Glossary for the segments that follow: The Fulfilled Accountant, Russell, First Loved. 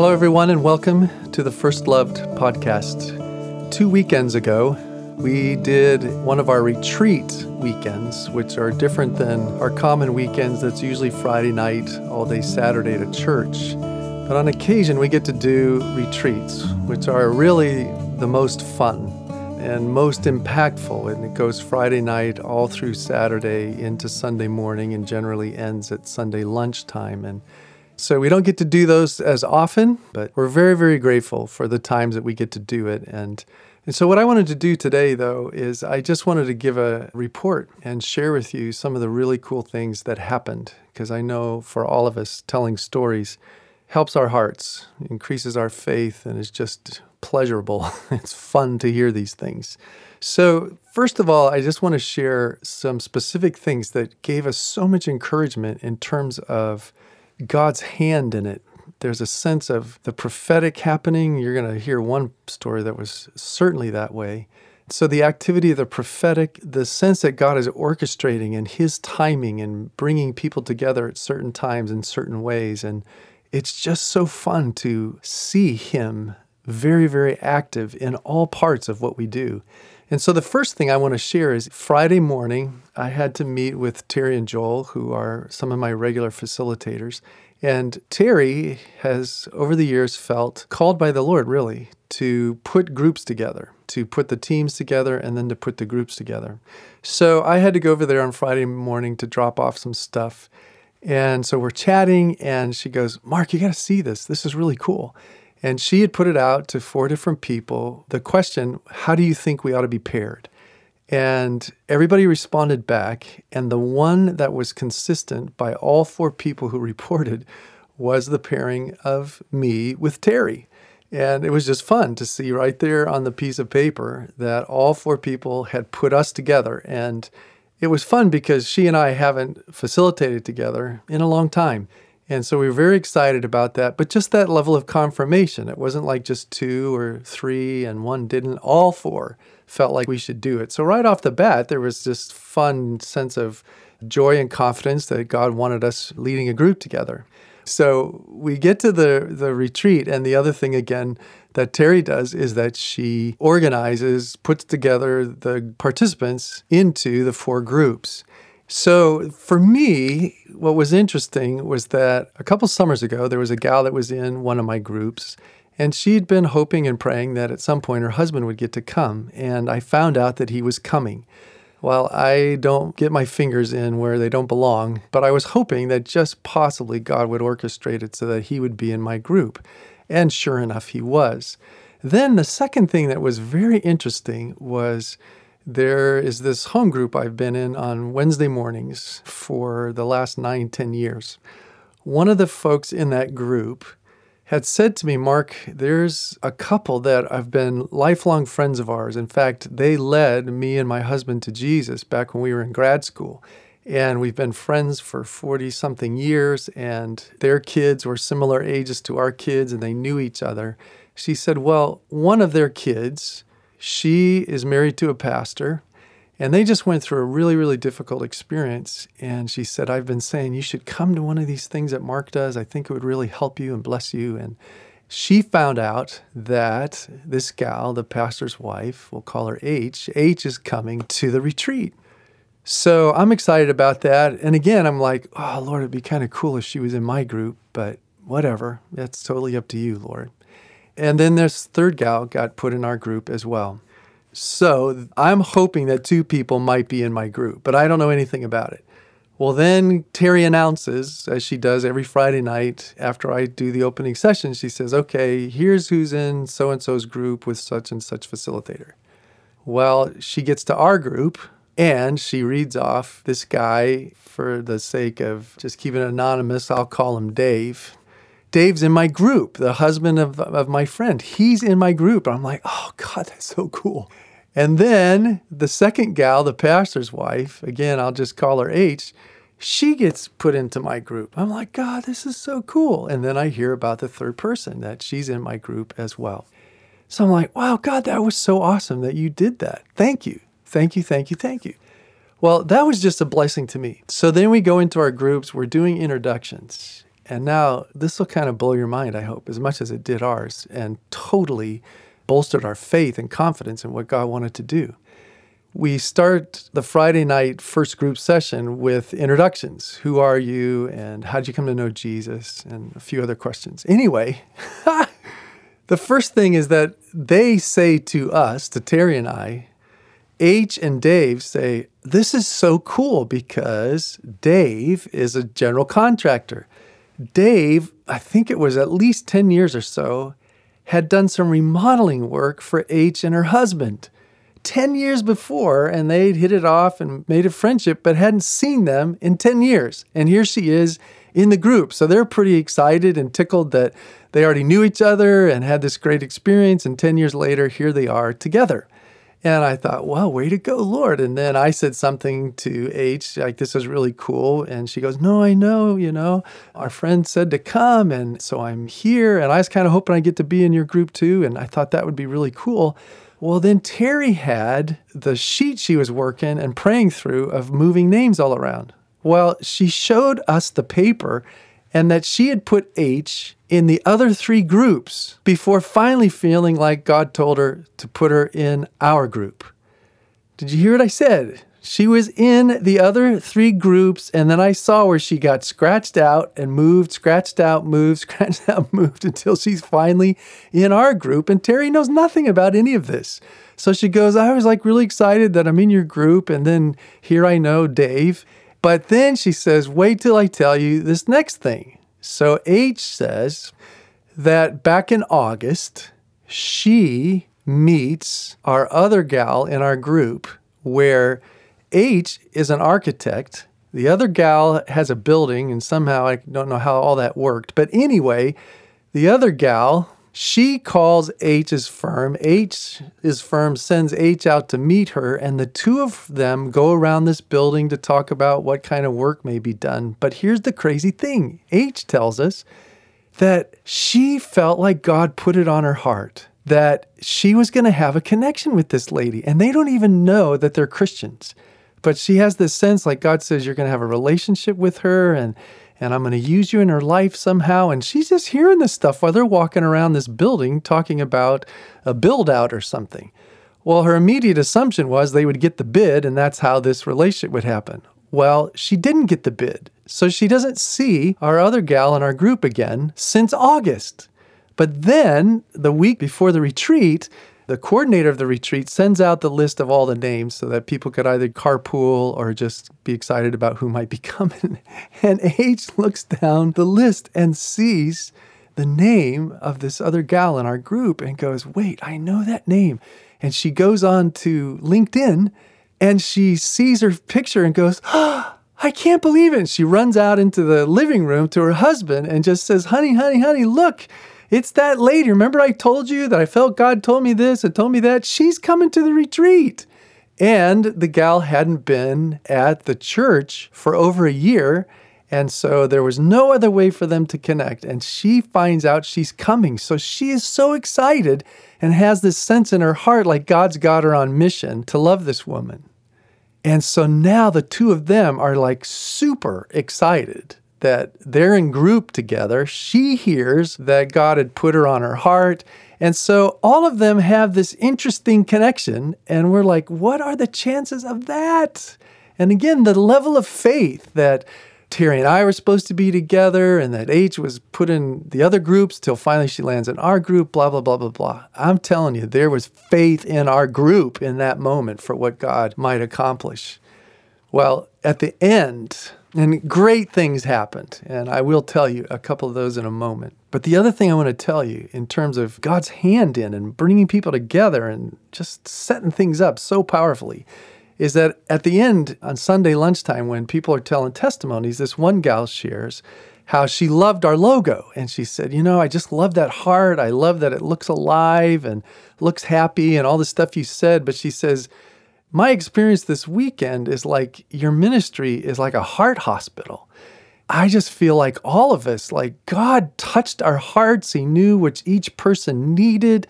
Hello, everyone, and welcome to the First Loved podcast. 2 weekends ago, we did one of our retreat weekends, which are different than our common weekends that's usually Friday night, all day Saturday at a church. But on occasion, we get to do retreats, which are really the most fun and most impactful. And it goes Friday night all through Saturday into Sunday morning and generally ends at Sunday lunchtime. And so we don't get to do those as often, but we're very, very grateful for the times that we get to do it. And so what I wanted to do today, though, is I just wanted to give a report and share with you some of the really cool things that happened, because I know for all of us, telling stories helps our hearts, increases our faith, and is just pleasurable. It's fun to hear these things. So first of all, I just want to share some specific things that gave us so much encouragement in terms of God's hand in it. There's a sense of the prophetic happening. You're going to hear one story that was certainly that way. So the activity of the prophetic, the sense that God is orchestrating and His timing and bringing people together at certain times in certain ways. And it's just so fun to see Him very, very active in all parts of what we do. And so the first thing I want to share is Friday morning, I had to meet with Terry and Joel, who are some of my regular facilitators. And Terry has, over the years, felt called by the Lord, really, to put groups together, to put the teams together, and then to put the groups together. So I had to go over there on Friday morning to drop off some stuff. And so we're chatting, and she goes, "Mark, you got to see this. This is really cool." And she had put it out to 4 different people, the question, how do you think we ought to be paired? And everybody responded back. And the one that was consistent by all 4 people who reported was the pairing of me with Terry. And it was just fun to see right there on the piece of paper that all 4 people had put us together. And it was fun because she and I haven't facilitated together in a long time. And so we were very excited about that, but just that level of confirmation. It wasn't like just 2 or 3 and 1 didn't. All 4 felt like we should do it. So right off the bat, there was this fun sense of joy and confidence that God wanted us leading a group together. So we get to the retreat, and the other thing, again, that Terry does is that she organizes, puts together the participants into the 4 groups. So for me, what was interesting was that a couple summers ago, there was a gal that was in one of my groups, and she'd been hoping and praying that at some point her husband would get to come, and I found out that he was coming. Well, I don't get my fingers in where they don't belong, but I was hoping that just possibly God would orchestrate it so that he would be in my group, and sure enough, he was. Then the second thing that was very interesting was there is this home group I've been in on Wednesday mornings for the last 9-10 years. One of the folks in that group had said to me, "Mark, there's a couple that have been lifelong friends of ours. In fact, they led me and my husband to Jesus back when we were in grad school. And we've been friends for 40-something years, and their kids were similar ages to our kids, and they knew each other." She said, "Well, one of their kids, she is married to a pastor, and they just went through a really, really difficult experience." And she said, "I've been saying you should come to one of these things that Mark does. I think it would really help you and bless you." And she found out that this gal, the pastor's wife, we'll call her H is coming to the retreat. So I'm excited about that. And again, I'm like, "Oh, Lord, it'd be kind of cool if she was in my group, but whatever. That's totally up to you, Lord." And then this third gal got put in our group as well. So I'm hoping that 2 people might be in my group, but I don't know anything about it. Well, then Terry announces, as she does every Friday night after I do the opening session, she says, "Okay, here's who's in so-and-so's group with such and such facilitator." Well, she gets to our group, and she reads off this guy, for the sake of just keeping it anonymous, I'll call him Dave. Dave's in my group, the husband of my friend. He's in my group. I'm like, "Oh, God, that's so cool." And then the second gal, the pastor's wife, again, I'll just call her H, she gets put into my group. I'm like, "God, this is so cool." And then I hear about the third person, that she's in my group as well. So I'm like, "Wow, God, that was so awesome that you did that. Thank you. Thank you, thank you, thank you." Well, that was just a blessing to me. So then we go into our groups. We're doing introductions. And now this will kind of blow your mind, I hope, as much as it did ours, and totally bolstered our faith and confidence in what God wanted to do. We start the Friday night first group session with introductions. Who are you, and how'd you come to know Jesus, and a few other questions. Anyway, the first thing is that they say to us, to Terry and I, H and Dave say, this is so cool because Dave is a general contractor. Dave, I think it was at least 10 years or so, had done some remodeling work for H and her husband 10 years before, and they'd hit it off and made a friendship, but hadn't seen them in 10 years. And here she is in the group. So they're pretty excited and tickled that they already knew each other and had this great experience, and 10 years later, here they are together. And I thought, wow, way to go, Lord. And then I said something to H, like, this is really cool. And she goes, no, I know, our friend said to come. And so I'm here. And I was kind of hoping I get to be in your group too. And I thought that would be really cool. Well, then Terry had the sheet she was working and praying through of moving names all around. Well, she showed us the paper and that she had put H in the other three groups before finally feeling like God told her to put her in our group. Did you hear what I said? She was in the other three groups, and then I saw where she got scratched out and moved, scratched out, moved, scratched out, moved, until she's finally in our group, and Terry knows nothing about any of this. So she goes, I was like really excited that I'm in your group, and then here I know Dave. But then she says, wait till I tell you this next thing. So H says that back in August, she meets our other gal in our group, where H is an architect. The other gal has a building, and somehow I don't know how all that worked. But anyway, the other gal, she calls H's firm. H's firm sends H out to meet her, and the two of them go around this building to talk about what kind of work may be done. But here's the crazy thing. H tells us that she felt like God put it on her heart that she was going to have a connection with this lady, and they don't even know that they're Christians. But she has this sense like God says, you're going to have a relationship with her, and I'm going to use you in her life somehow. And she's just hearing this stuff while they're walking around this building talking about a build-out or something. Well, her immediate assumption was they would get the bid, and that's how this relationship would happen. Well, she didn't get the bid, so she doesn't see our other gal in our group again since August. But then, the week before the retreat, the coordinator of the retreat sends out the list of all the names so that people could either carpool or just be excited about who might be coming. And H looks down the list and sees the name of this other gal in our group and goes, wait, I know that name. And she goes on to LinkedIn and she sees her picture and goes, oh, I can't believe it. And she runs out into the living room to her husband and just says, honey, look. It's that lady. Remember I told you that I felt God told me this and told me that? She's coming to the retreat. And the gal hadn't been at the church for over a year, and so there was no other way for them to connect. And she finds out she's coming. So she is so excited and has this sense in her heart like God's got her on mission to love this woman. And so now the two of them are like super excited that they're in group together. She hears that God had put her on her heart. And so all of them have this interesting connection. And we're like, what are the chances of that? And again, the level of faith that Terry and I were supposed to be together and that H was put in the other groups till finally she lands in our group, blah, blah, blah, blah, blah. I'm telling you, there was faith in our group in that moment for what God might accomplish. Well, at the end, and great things happened, and I will tell you a couple of those in a moment. But the other thing I want to tell you in terms of God's hand in and bringing people together and just setting things up so powerfully is that at the end on Sunday lunchtime when people are telling testimonies, this one gal shares how she loved our logo. And she said, I just love that heart. I love that it looks alive and looks happy and all the stuff you said. But she says, my experience this weekend is like your ministry is like a heart hospital. I just feel like all of us, like God touched our hearts. He knew what each person needed.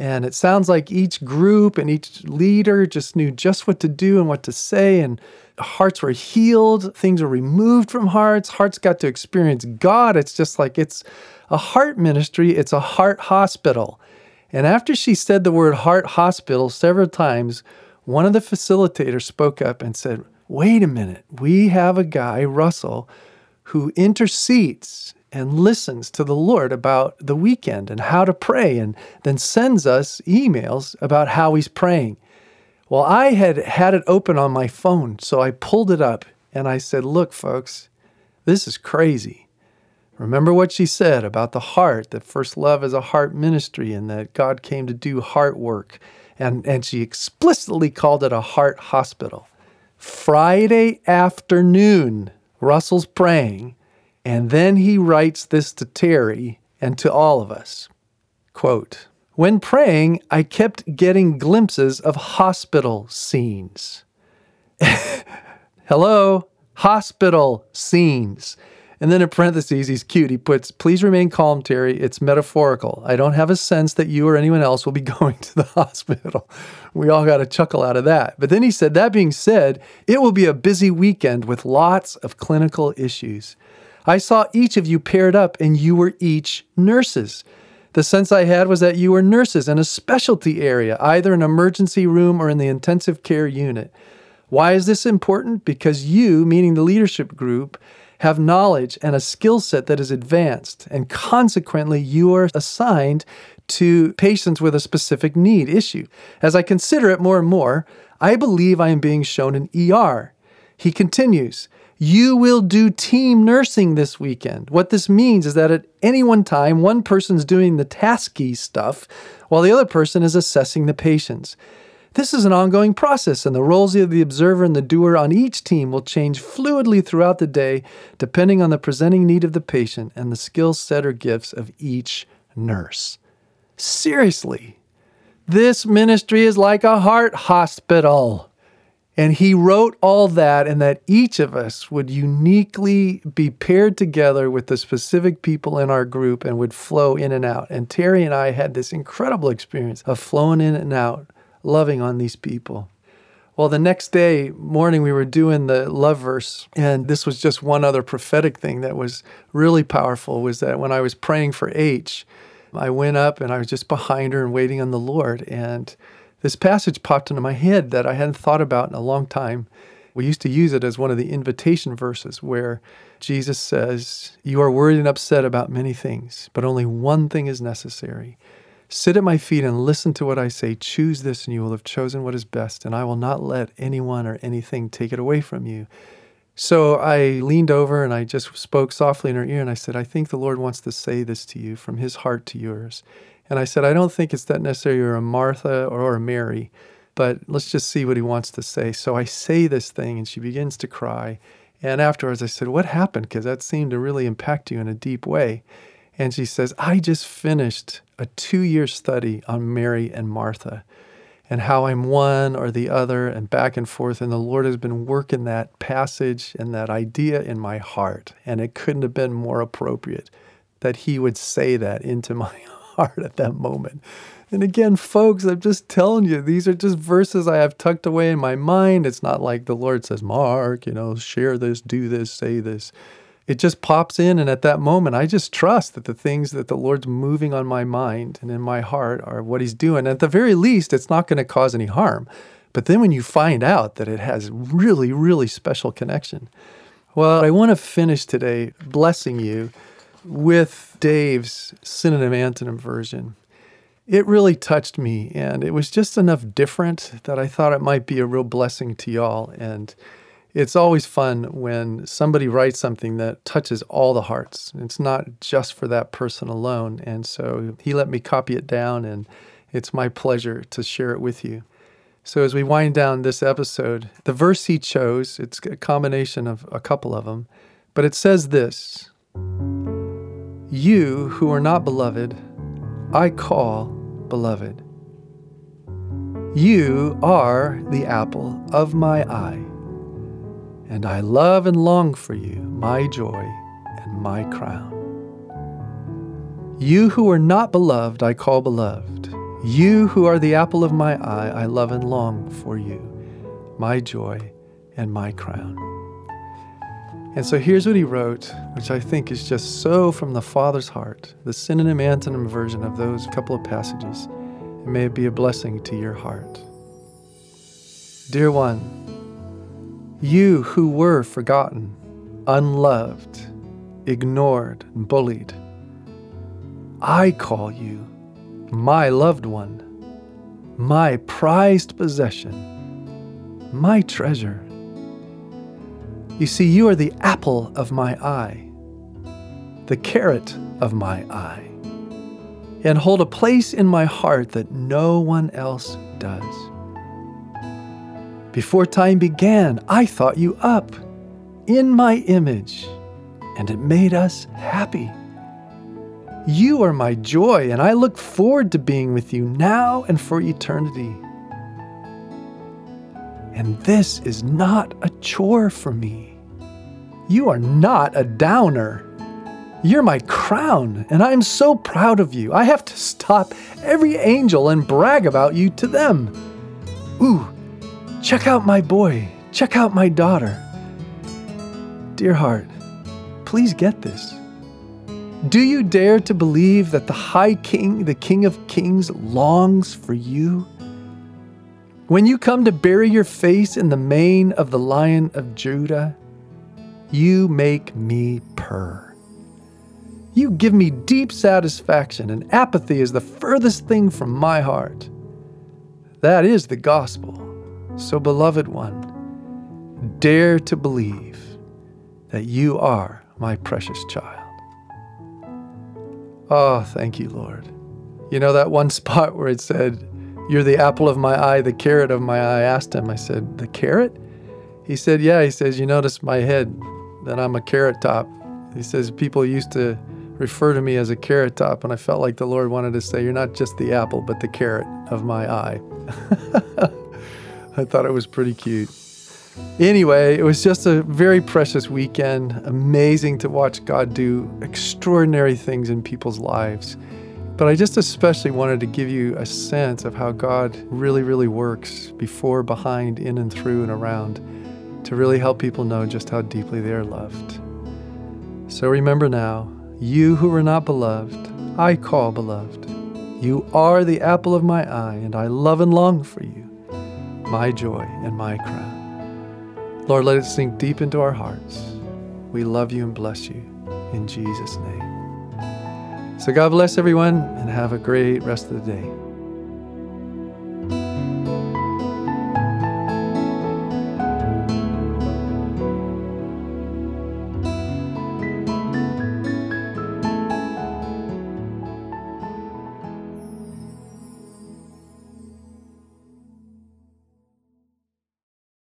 And it sounds like each group and each leader just knew just what to do and what to say, and hearts were healed, things were removed from hearts, hearts got to experience God. It's just like, it's a heart ministry, it's a heart hospital. And after she said the word heart hospital several times, one of the facilitators spoke up and said, wait a minute, we have a guy, Russell, who intercedes and listens to the Lord about the weekend and how to pray, and then sends us emails about how he's praying. Well, I had it open on my phone, so I pulled it up and I said, look, folks, this is crazy. Remember what she said about the heart, that First Love is a heart ministry and that God came to do heart work. And she explicitly called it a heart hospital. Friday afternoon, Russell's praying, and then he writes this to Terry and to all of us. Quote, when praying, I kept getting glimpses of hospital scenes. Hello, hospital scenes. And then in parentheses, he's cute. He puts, please remain calm, Terry. It's metaphorical. I don't have a sense that you or anyone else will be going to the hospital. We all got a chuckle out of that. But then he said, that being said, it will be a busy weekend with lots of clinical issues. I saw each of you paired up and you were each nurses. The sense I had was that you were nurses in a specialty area, either an emergency room or in the intensive care unit. Why is this important? Because you, meaning the leadership group, have knowledge and a skill set that is advanced, and consequently you are assigned to patients with a specific need issue. As I consider it more and more, I believe I am being shown an ER. He continues, you will do team nursing this weekend. What this means is that at any one time, one person's doing the tasky stuff while the other person is assessing the patients. This is an ongoing process, and the roles of the observer and the doer on each team will change fluidly throughout the day, depending on the presenting need of the patient and the skill set or gifts of each nurse. Seriously, this ministry is like a heart hospital. And he wrote all that, and that each of us would uniquely be paired together with the specific people in our group and would flow in and out. And Terry and I had this incredible experience of flowing in and out, loving on these people. Well, the next day morning, we were doing the love verse, and this was just one other prophetic thing that was really powerful, was that when I was praying for H, I went up and I was just behind her and waiting on the Lord, and this passage popped into my head that I hadn't thought about in a long time. We used to use it as one of the invitation verses where Jesus says, you are worried and upset about many things, but only one thing is necessary. Sit at my feet and listen to what I say. Choose this and you will have chosen what is best, and I will not let anyone or anything take it away from you. So I leaned over and I just spoke softly in her ear and I said, I think the Lord wants to say this to you from his heart to yours. And I said, I don't think it's that necessary you're a Martha or a Mary, but let's just see what he wants to say. So I say this thing and she begins to cry. And afterwards I said, what happened? Because that seemed to really impact you in a deep way. And she says, I just finished a 2-year study on Mary and Martha and how I'm one or the other and back and forth. And the Lord has been working that passage and that idea in my heart. And it couldn't have been more appropriate that he would say that into my heart at that moment. And again, folks, I'm just telling you, these are just verses I have tucked away in my mind. It's not like the Lord says, Mark, share this, do this, say this. It just pops in, and at that moment, I just trust that the things that the Lord's moving on my mind and in my heart are what he's doing. At the very least, it's not going to cause any harm. But then when you find out that it has really, really special connection. Well, I want to finish today blessing you with Dave's synonym-antonym version. It really touched me, and it was just enough different that I thought it might be a real blessing to y'all. And it's always fun when somebody writes something that touches all the hearts. It's not just for that person alone. And so he let me copy it down, and it's my pleasure to share it with you. So as we wind down this episode, the verse he chose, it's a combination of a couple of them, but it says this, you who are not beloved, I call beloved. You are the apple of my eye. And I love and long for you, my joy and my crown. You who are not beloved, I call beloved. You who are the apple of my eye, I love and long for you, my joy and my crown. And so here's what he wrote, which I think is just so from the Father's heart, the synonym antonym version of those couple of passages. And may it be a blessing to your heart. Dear one, you who were forgotten, unloved, ignored, and bullied, I call you my loved one, my prized possession, my treasure. You see, you are the apple of my eye, the carrot of my eye, and hold a place in my heart that no one else does. Before time began, I thought you up in my image, and it made us happy. You are my joy, and I look forward to being with you now and for eternity. And this is not a chore for me. You are not a downer. You're my crown, and I am so proud of you. I have to stop every angel and brag about you to them. Ooh, check out my boy. Check out my daughter. Dear heart, please get this. Do you dare to believe that the high king, the King of Kings, longs for you? When you come to bury your face in the mane of the Lion of Judah, you make me purr. You give me deep satisfaction, and apathy is the furthest thing from my heart. That is the gospel. So, beloved one, dare to believe that you are my precious child. Oh, thank you, Lord. You know that one spot where it said, you're the apple of my eye, the carrot of my eye? I asked him, I said, the carrot? He said, yeah. He says, you notice my head, that I'm a carrot top. He says, people used to refer to me as a carrot top, and I felt like the Lord wanted to say, you're not just the apple, but the carrot of my eye. I thought it was pretty cute. Anyway, it was just a very precious weekend. Amazing to watch God do extraordinary things in people's lives. But I just especially wanted to give you a sense of how God really, really works before, behind, in and through and around to really help people know just how deeply they are loved. So remember now, you who were not beloved, I call beloved. You are the apple of my eye, and I love and long for you, my joy and my crown. Lord, let it sink deep into our hearts. We love you and bless you in Jesus' name. So God bless everyone, and have a great rest of the day.